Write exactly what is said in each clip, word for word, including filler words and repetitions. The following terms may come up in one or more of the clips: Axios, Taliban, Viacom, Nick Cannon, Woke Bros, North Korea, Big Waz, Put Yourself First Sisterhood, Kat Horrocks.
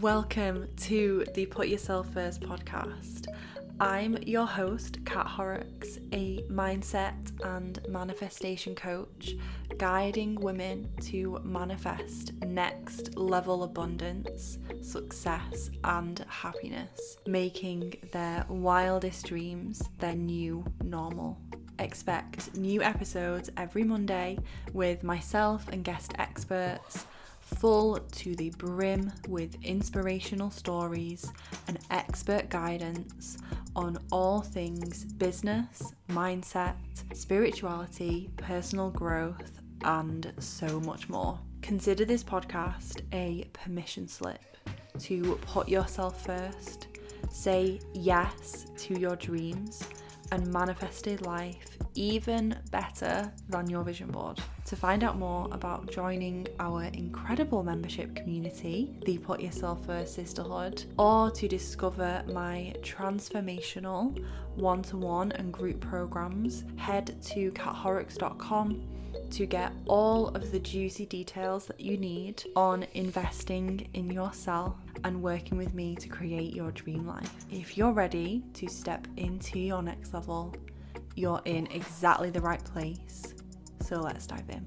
Welcome to the Put Yourself First podcast. I'm your host, Kat Horrocks, a mindset and manifestation coach, guiding women to manifest next level abundance, success, and happiness, making their wildest dreams their new normal. Expect new episodes every Monday with myself and guest experts, full to the brim with inspirational stories and expert guidance on all things business, mindset, spirituality, personal growth, and so much more. Consider this podcast a permission slip to put yourself first, say yes to your dreams, and manifest a life even better than your vision board. To find out more about joining our incredible membership community, the Put Yourself First Sisterhood, or to discover my transformational one-to-one and group programs, head to kat horrocks dot com to get all of the juicy details that you need on investing in yourself and working with me to create your dream life. If you're ready to step into your next level, you're in exactly the right place. So let's dive in.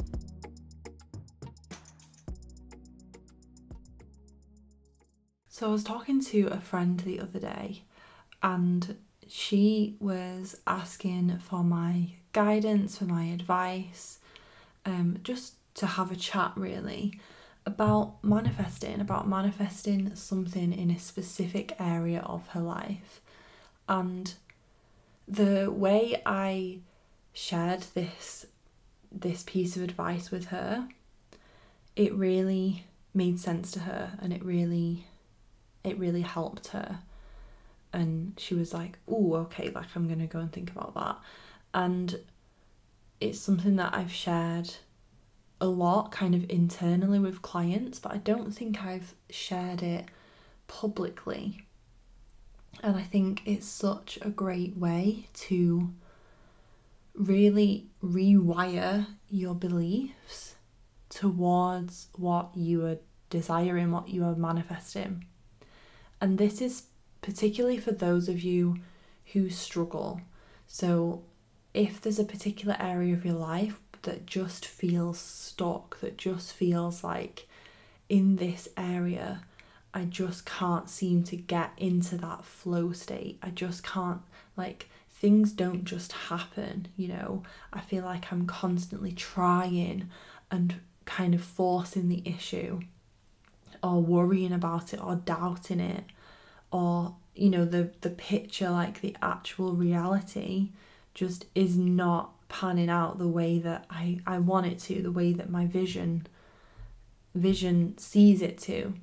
So I was talking to a friend the other day and she was asking for my guidance, for my advice, um, just to have a chat really about manifesting, about manifesting something in a specific area of her life. And the way I shared this this piece of advice with her, it really made sense to her, and it really it really helped her. And she was like, "Ooh, okay, like I'm gonna go and think about that." And it's something that I've shared a lot kind of internally with clients, but I don't think I've shared it publicly. And I think it's such a great way to really rewire your beliefs towards what you are desiring, what you are manifesting. And this is particularly for those of you who struggle. So if there's a particular area of your life that just feels stuck, that just feels like, in this area I just can't seem to get into that flow state. I just can't, like, things don't just happen, you know. I feel like I'm constantly trying and kind of forcing the issue, or worrying about it, or doubting it, or, you know, the, the picture, like the actual reality just is not panning out the way that I, I want it to, the way that my vision vision sees it to.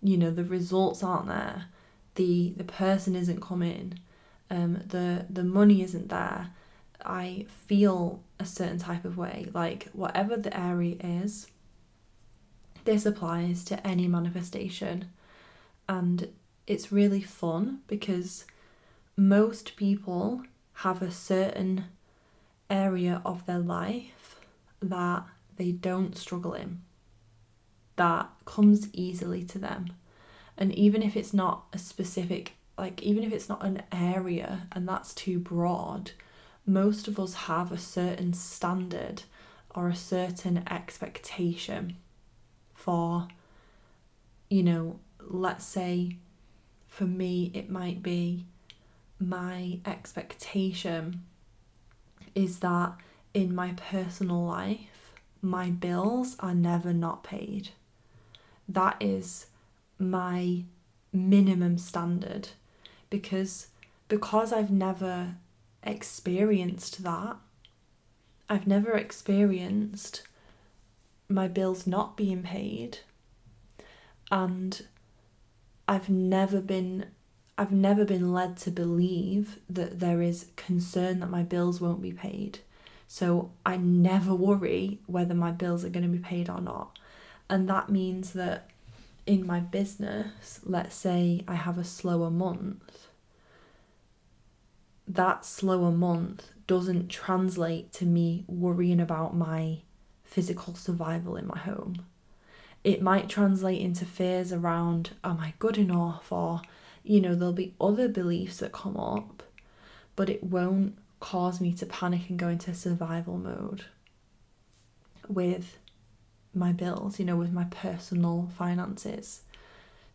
You know, the results aren't there, the the person isn't coming, um, the the money isn't there, I feel a certain type of way. Like, whatever the area is, this applies to any manifestation. And it's really fun because most people have a certain area of their life that they don't struggle in, that comes easily to them. And even if it's not a specific, like even if it's not an area and that's too broad, most of us have a certain standard or a certain expectation for, you know, let's say for me it might be my expectation is that in my personal life my bills are never not paid. That is my minimum standard, because because I've never experienced that. I've never experienced my bills not being paid, and I've never been I've never been led to believe that there is concern that my bills won't be paid. So I never worry whether my bills are going to be paid or not. And that means that in my business, let's say I have a slower month, that slower month doesn't translate to me worrying about my physical survival in my home. It might translate into fears around, am I good enough? Or, you know, there'll be other beliefs that come up, but it won't cause me to panic and go into survival mode with my bills, you know, with my personal finances.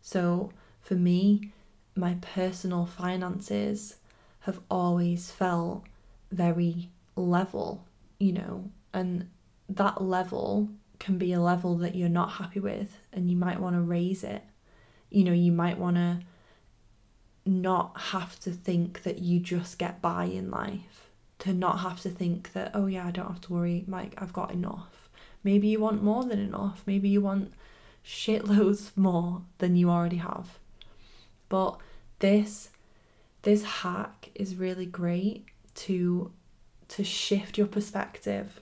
So for me, my personal finances have always felt very level, you know, and that level can be a level that you're not happy with, and you might want to raise it. You know, you might want to not have to think that you just get by in life, to not have to think that, oh yeah, I don't have to worry, like, I've got enough. Maybe you want more than enough. Maybe you want shitloads more than you already have. But this this hack is really great to to shift your perspective.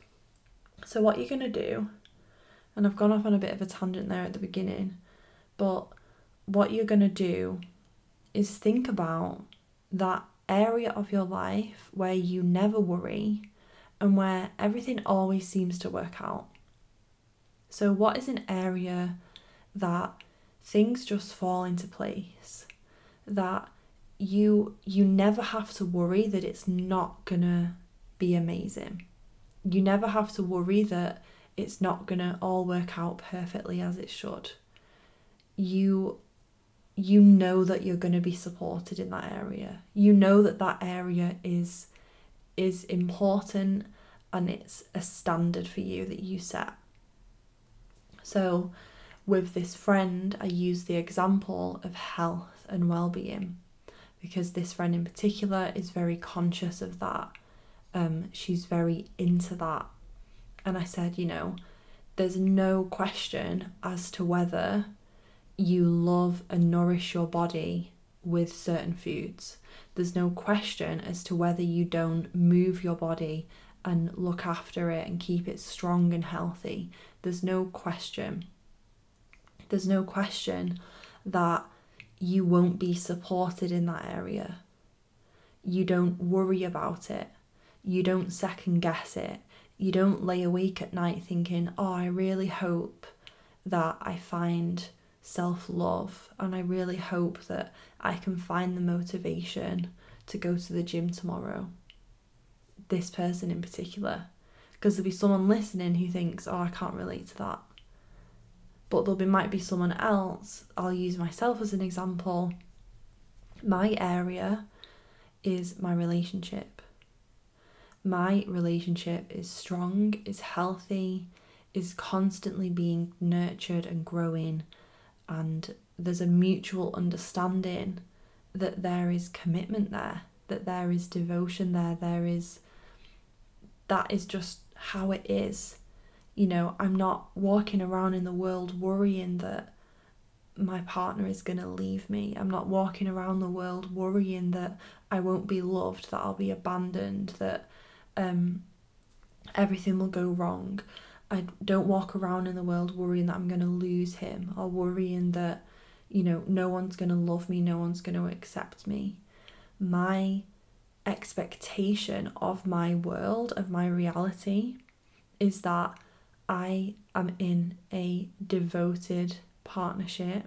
So what you're going to do, and I've gone off on a bit of a tangent there at the beginning, but what you're going to do is think about that area of your life where you never worry and where everything always seems to work out. So what is an area that things just fall into place, that you you never have to worry that it's not gonna be amazing? You never have to worry that it's not gonna all work out perfectly as it should. You you know that you're gonna be supported in that area. You know that that area is is important, and it's a standard for you that you set. So with this friend, I use the example of health and well-being, because this friend in particular is very conscious of that. Um, she's very into that. And I said, you know, there's no question as to whether you love and nourish your body with certain foods. There's no question as to whether you don't move your body and look after it and keep it strong and healthy. There's no question. There's no question that you won't be supported in that area. You don't worry about it. You don't second guess it. You don't lay awake at night thinking, oh, I really hope that I find self-love, and I really hope that I can find the motivation to go to the gym tomorrow. This person in particular, because there'll be someone listening who thinks, oh, I can't relate to that. But there might be someone else, I'll use myself as an example. My area is my relationship. My relationship is strong, is healthy, is constantly being nurtured and growing, and there's a mutual understanding that there is commitment there, that there is devotion there, there is, that is just how it is. You know, I'm not walking around in the world worrying that my partner is going to leave me. I'm not walking around the world worrying that I won't be loved, that I'll be abandoned, that Um, everything will go wrong. I don't walk around in the world worrying that I'm going to lose him, or worrying that, you know, no one's going to love me, no one's going to accept me. My expectation of my world, of my reality, is that I am in a devoted partnership,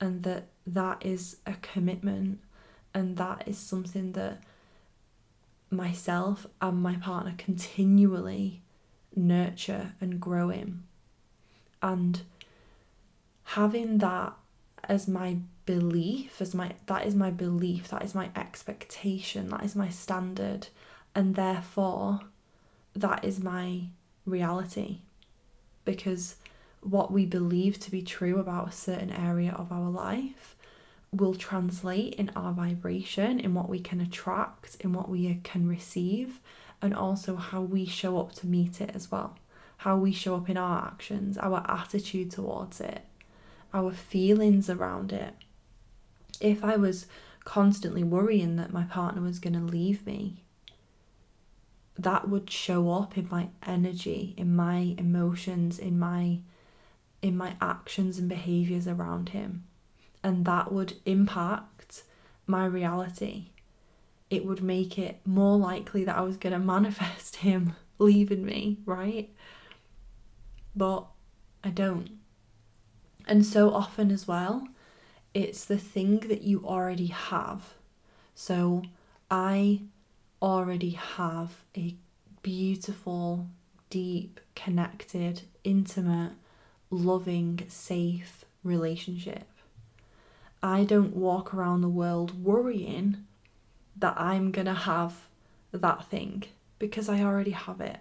and that that is a commitment, and that is something that myself and my partner continually nurture and grow in. And having that as my belief, as my that is my belief, that is my expectation, that is my standard, and therefore that is my reality. Because what we believe to be true about a certain area of our life will translate in our vibration, in what we can attract, in what we can receive, and also how we show up to meet it as well. How we show up in our actions, our attitude towards it, our feelings around it. If I was constantly worrying that my partner was going to leave me, that would show up in my energy, in my emotions, in my in my actions and behaviours around him. And that would impact my reality. It would make it more likely that I was going to manifest him leaving me, right? But I don't. And so often as well, it's the thing that you already have. So I already have a beautiful, deep, connected, intimate, loving, safe relationship. I don't walk around the world worrying that I'm going to have that thing because I already have it.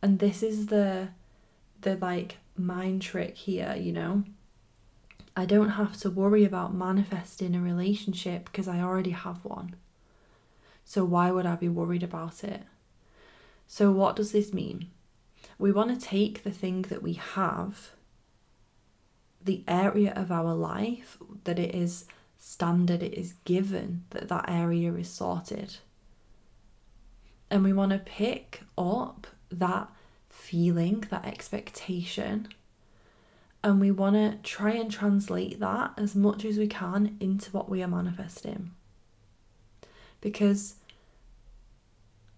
And this is the, the like mind trick here, you know. I don't have to worry about manifesting a relationship because I already have one. So why would I be worried about it? So what does this mean? We want to take the thing that we have, the area of our life that it is standard, it is given that that area is sorted. And we want to pick up that feeling, that expectation, and we want to try and translate that as much as we can into what we are manifesting. Because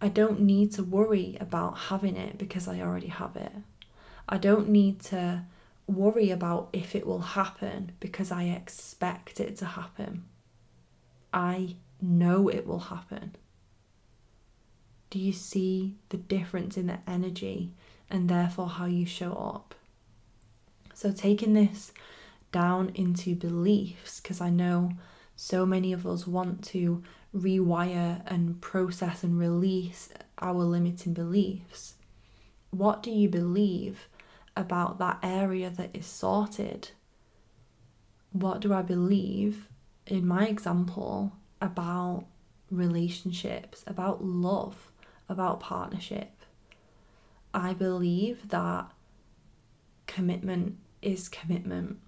I don't need to worry about having it because I already have it. I don't need to worry about if it will happen because I expect it to happen. I know it will happen. Do you see the difference in the energy and therefore how you show up? So taking this down into beliefs, because I know so many of us want to rewire and process and release our limiting beliefs. What do you believe about that area that is sorted? What do I believe, in my example, about relationships, about love, about partnership? I believe that commitment is commitment.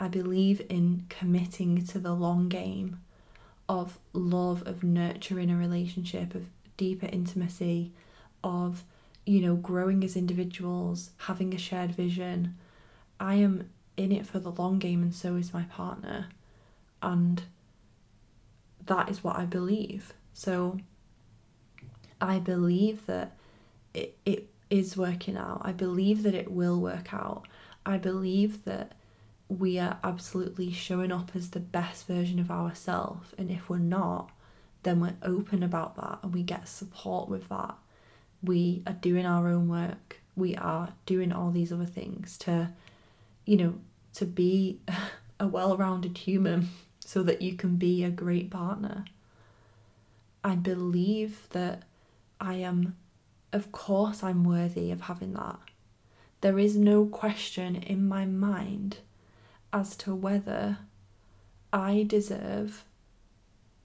I believe in committing to the long game of love, of nurturing a relationship, of deeper intimacy, of, you know, growing as individuals, having a shared vision. I am in it for the long game, and so is my partner. And that is what I believe. So I believe that it, it is working out. I believe that it will work out. I believe that we are absolutely showing up as the best version of ourselves, and if we're not, then we're open about that and we get support with that. We are doing our own work. We are doing all these other things to, you know, to be a well-rounded human so that you can be a great partner. I believe that I am, of course I'm worthy of having that. There is no question in my mind as to whether I deserve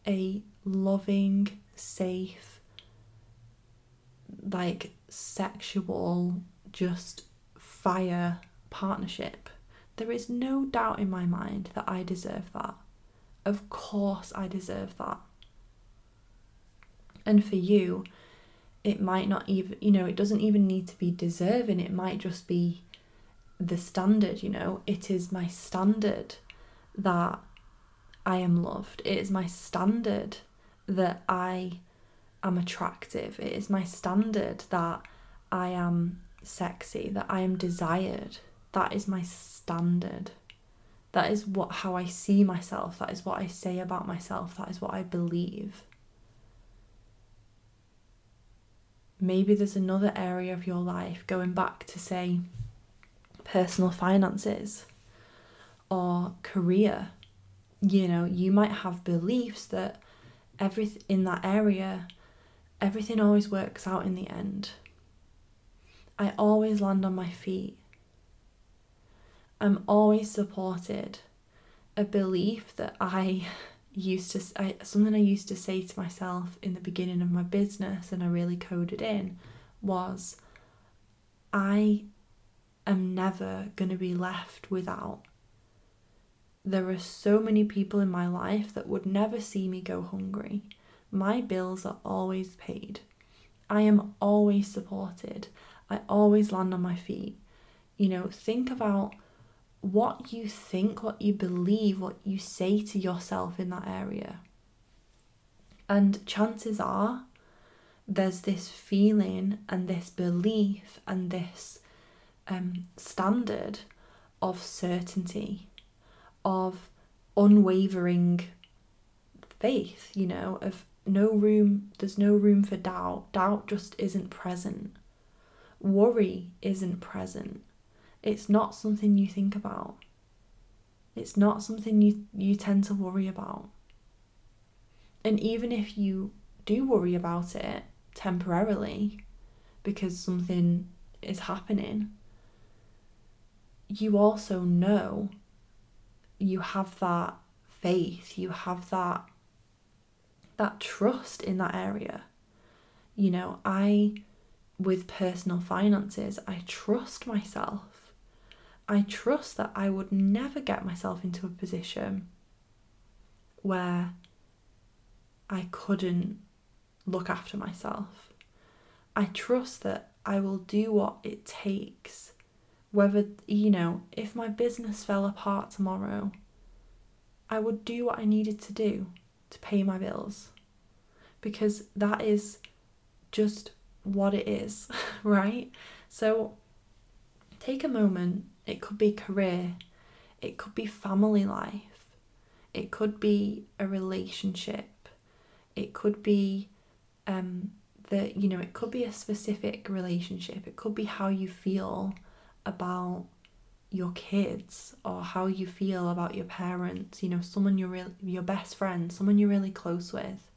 a loving, safe, like sexual, just fire partnership. There is no doubt in my mind that I deserve that. Of course I deserve that. And for you, it might not even, you know, it doesn't even need to be deserving. It might just be the standard, you know. It is my standard that I am loved. It is my standard that I am attractive. It is my standard that I am sexy, that I am desired. That is my standard. That is what how I see myself. That is what I say about myself. That is what I believe. Maybe there's another area of your life, going back to, say, personal finances or career. You know, you might have beliefs that everything in that area, everything always works out in the end. I always land on my feet. I'm always supported. A belief that I used to, I, something I used to say to myself in the beginning of my business, and I really coded in, was I am never going to be left without. There are so many people in my life that would never see me go hungry. My bills are always paid. I am always supported. I always land on my feet. You know, think about what you think, what you believe, what you say to yourself in that area. And chances are there's this feeling and this belief and this um, standard of certainty, of unwavering faith, you know, of no room, there's no room for doubt. Doubt just isn't present. Worry isn't present. It's not something you think about. It's not something you, you tend to worry about. And even if you do worry about it temporarily because something is happening, you also know you have that faith, you have that that trust in that area. You know, I, with personal finances, I trust myself. I trust that I would never get myself into a position where I couldn't look after myself. I trust that I will do what it takes. Whether, you know, if my business fell apart tomorrow, I would do what I needed to do to pay my bills, because that is just what it is, right? So take a moment. It could be career, it could be family life, it could be a relationship, it could be um the you know it could be a specific relationship, it could be how you feel about your kids or how you feel about your parents, you know, someone you're really, your best friend, someone you're really close with.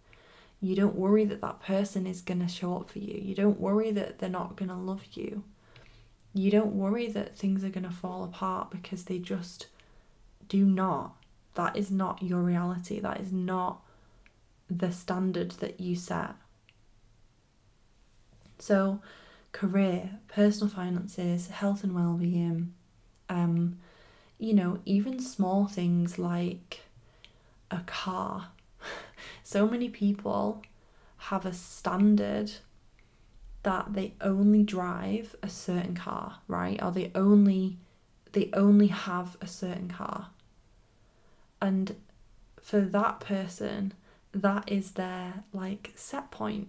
You don't worry that that person is going to show up for you. You don't worry that they're not going to love you. You don't worry that things are going to fall apart because they just do not. That is not your reality. That is not the standard that you set. So career, personal finances, health and well-being, Um, you know, even small things like a car. So many people have a standard that they only drive a certain car, right? Or they only they only have a certain car. And for that person, that is their like set point.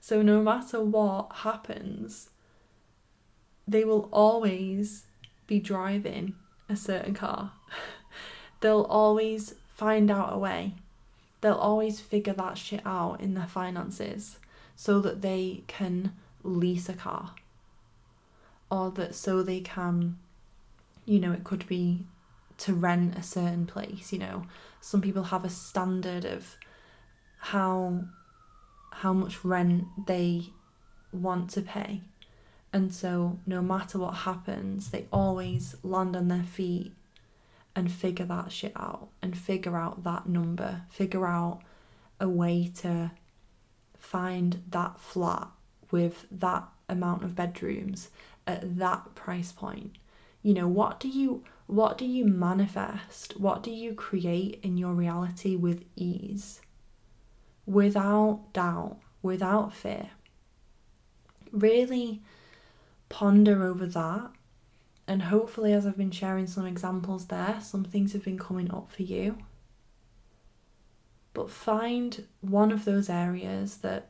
So no matter what happens, they will always be driving a certain car. They'll always find out a way. They'll always figure that shit out in their finances so that they can lease a car, or that so they can, you know, it could be to rent a certain place. You know, some people have a standard of how how much rent they want to pay. And so no matter what happens, they always land on their feet and figure that shit out and figure out that number, figure out a way to find that flat with that amount of bedrooms at that price point. You know, what do you what do you manifest? What do you create in your reality with ease? Without doubt, without fear. Really ponder over that, and hopefully, as I've been sharing some examples there, some things have been coming up for you. But find one of those areas that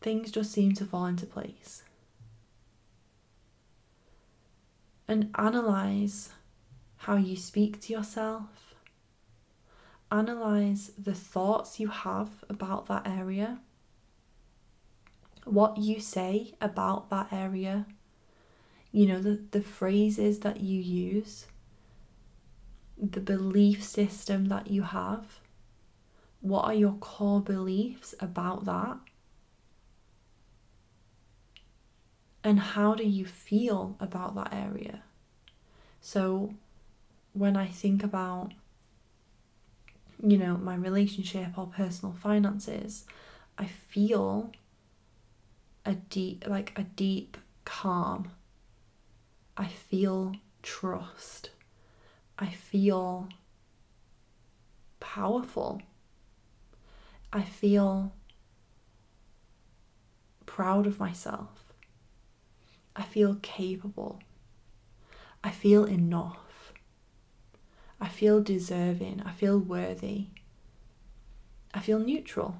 things just seem to fall into place, and analyze how you speak to yourself, analyze the thoughts you have about that area, what you say about that area, you know, the, the phrases that you use, the belief system that you have. What are your core beliefs about that? And how do you feel about that area? So when I think about, you know, my relationship or personal finances, I feel a deep, like a deep calm. I feel trust. I feel powerful. I feel proud of myself. I feel capable. I feel enough. I feel deserving. I feel worthy. I feel neutral.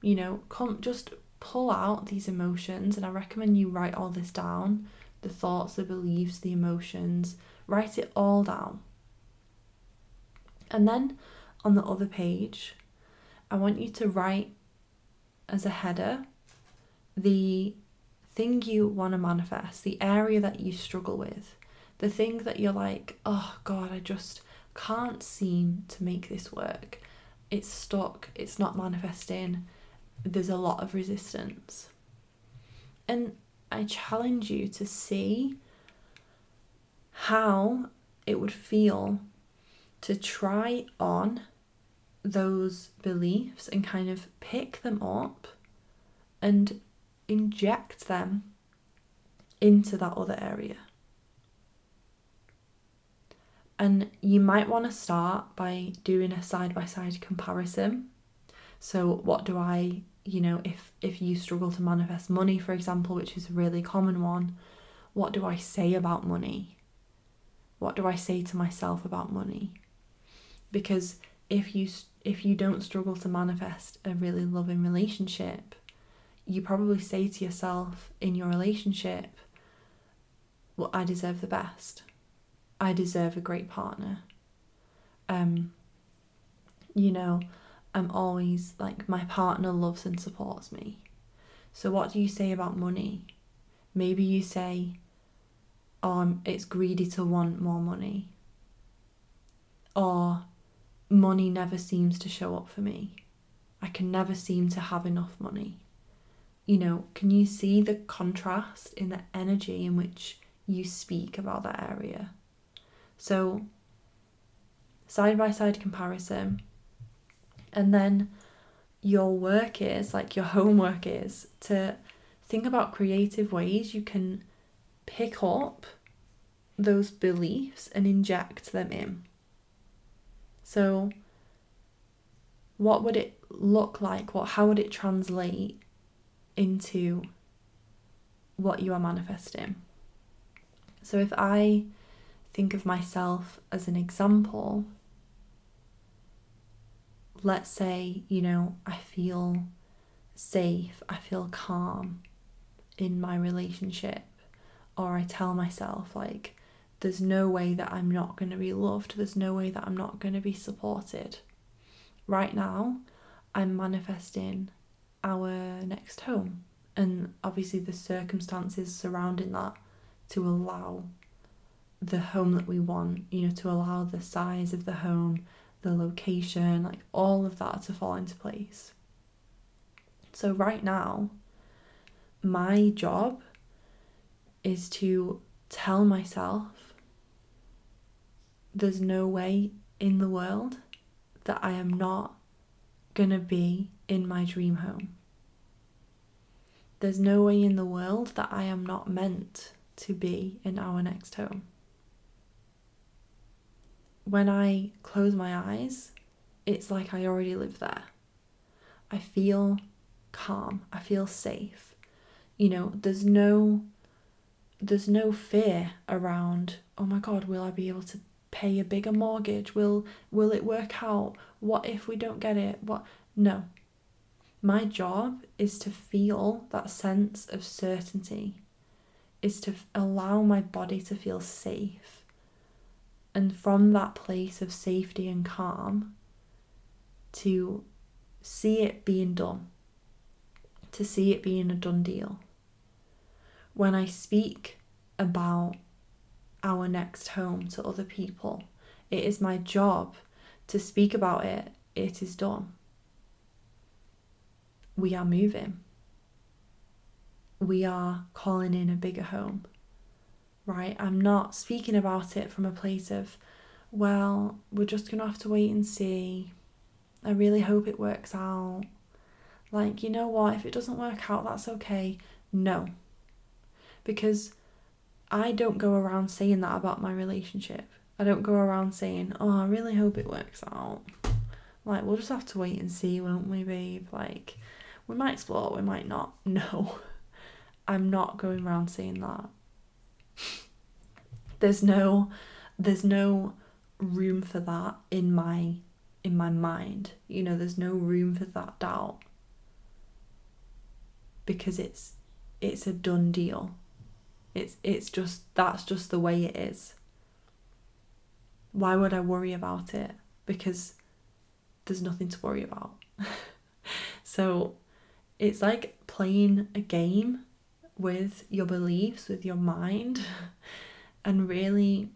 You know, come just pull out these emotions, and I recommend you write all this down, the thoughts, the beliefs, the emotions, Write it all down. And then on the other page, I want you to write as a header the thing you want to manifest, the area that you struggle with, the thing that you're like, oh God, I just can't seem to make this work. It's stuck, it's not manifesting, there's a lot of resistance. And I challenge you to see how it would feel to try on those beliefs and kind of pick them up and inject them into that other area. And you might want to start by doing a side-by-side comparison. So what do I, you know, if, if you struggle to manifest money, for example, which is a really common one, what do I say about money? What do I say to myself about money? Because if you if you don't struggle to manifest a really loving relationship, you probably say to yourself in your relationship, well, I deserve the best. I deserve a great partner. Um, you know, I'm always like, my partner loves and supports me. So what do you say about money? Maybe you say, oh, it's greedy to want more money. Or money never seems to show up for me. I can never seem to have enough money. You know, can you see the contrast in the energy in which you speak about that area? So, side-by-side comparison. And then your work is, like your homework is, to think about creative ways you can pick up those beliefs and inject them in. So, what would it look like? What, how would it translate into what you are manifesting? So if I think of myself as an example, let's say, you know, I feel safe, I feel calm in my relationship, or I tell myself like, there's no way that I'm not going to be loved, there's no way that I'm not going to be supported. Right now, I'm manifesting our next home, and obviously the circumstances surrounding that to allow the home that we want, you know, to allow the size of the home, the location, like all of that to fall into place. So right now, my job is to tell myself there's no way in the world that I am not gonna be in my dream home. There's no way in the world that I am not meant to be in our next home. When I close my eyes, it's like I already live there. I feel calm, I feel safe. You know, there's no there's no fear around, oh my God, will I be able to pay a bigger mortgage? Will will it work out? What if we don't get it? What? No. My job is to feel that sense of certainty, is to allow my body to feel safe. And from that place of safety and calm, to see it being done, to see it being a done deal. When I speak about our next home to other people, it is my job to speak about it. It is done. We are moving. We are calling in a bigger home, right? I'm not speaking about it from a place of, well, we're just going to have to wait and see. I really hope it works out. Like, you know what? If it doesn't work out, that's okay. No. Because I don't go around saying that about my relationship. I don't go around saying, oh, I really hope it works out. Like, we'll just have to wait and see, won't we, babe? Like, we might explore, we might not. No, I'm not going around saying that. There's no, there's no room for that in my, in my mind. You know, there's no room for that doubt. Because it's, it's a done deal. It's, it's just, that's just the way it is. Why would I worry about it? Because there's nothing to worry about. So it's like playing a game with your beliefs, with your mind, and really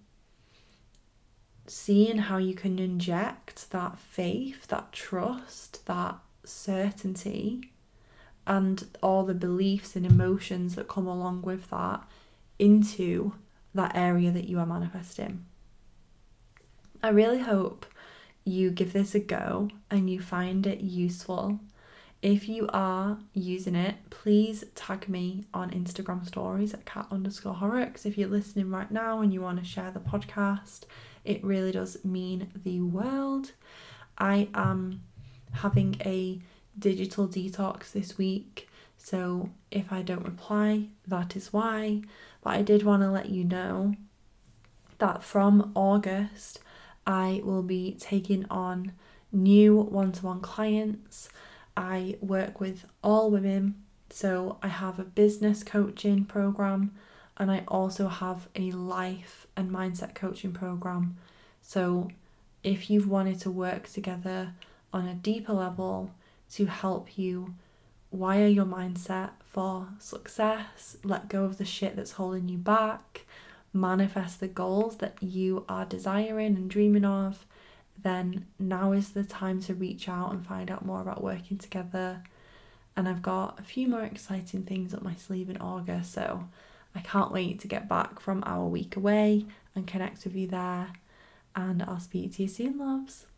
seeing how you can inject that faith, that trust, that certainty, and all the beliefs and emotions that come along with that into that area that you are manifesting. I really hope you give this a go and you find it useful. If you are using it, please tag me on Instagram stories at cat underscore horrocks. If you're listening right now and you want to share the podcast, it really does mean the world. I am having a digital detox this week, so if I don't reply, that is why. But I did want to let you know that from August, I will be taking on new one-to-one clients. I work with all women, so I have a business coaching program, and I also have a life and mindset coaching program. So if you've wanted to work together on a deeper level to help you wire your mindset for success, let go of the shit that's holding you back, manifest the goals that you are desiring and dreaming of, then now is the time to reach out and find out more about working together. And I've got a few more exciting things up my sleeve in August, so I can't wait to get back from our week away and connect with you there. And I'll speak to you soon, loves.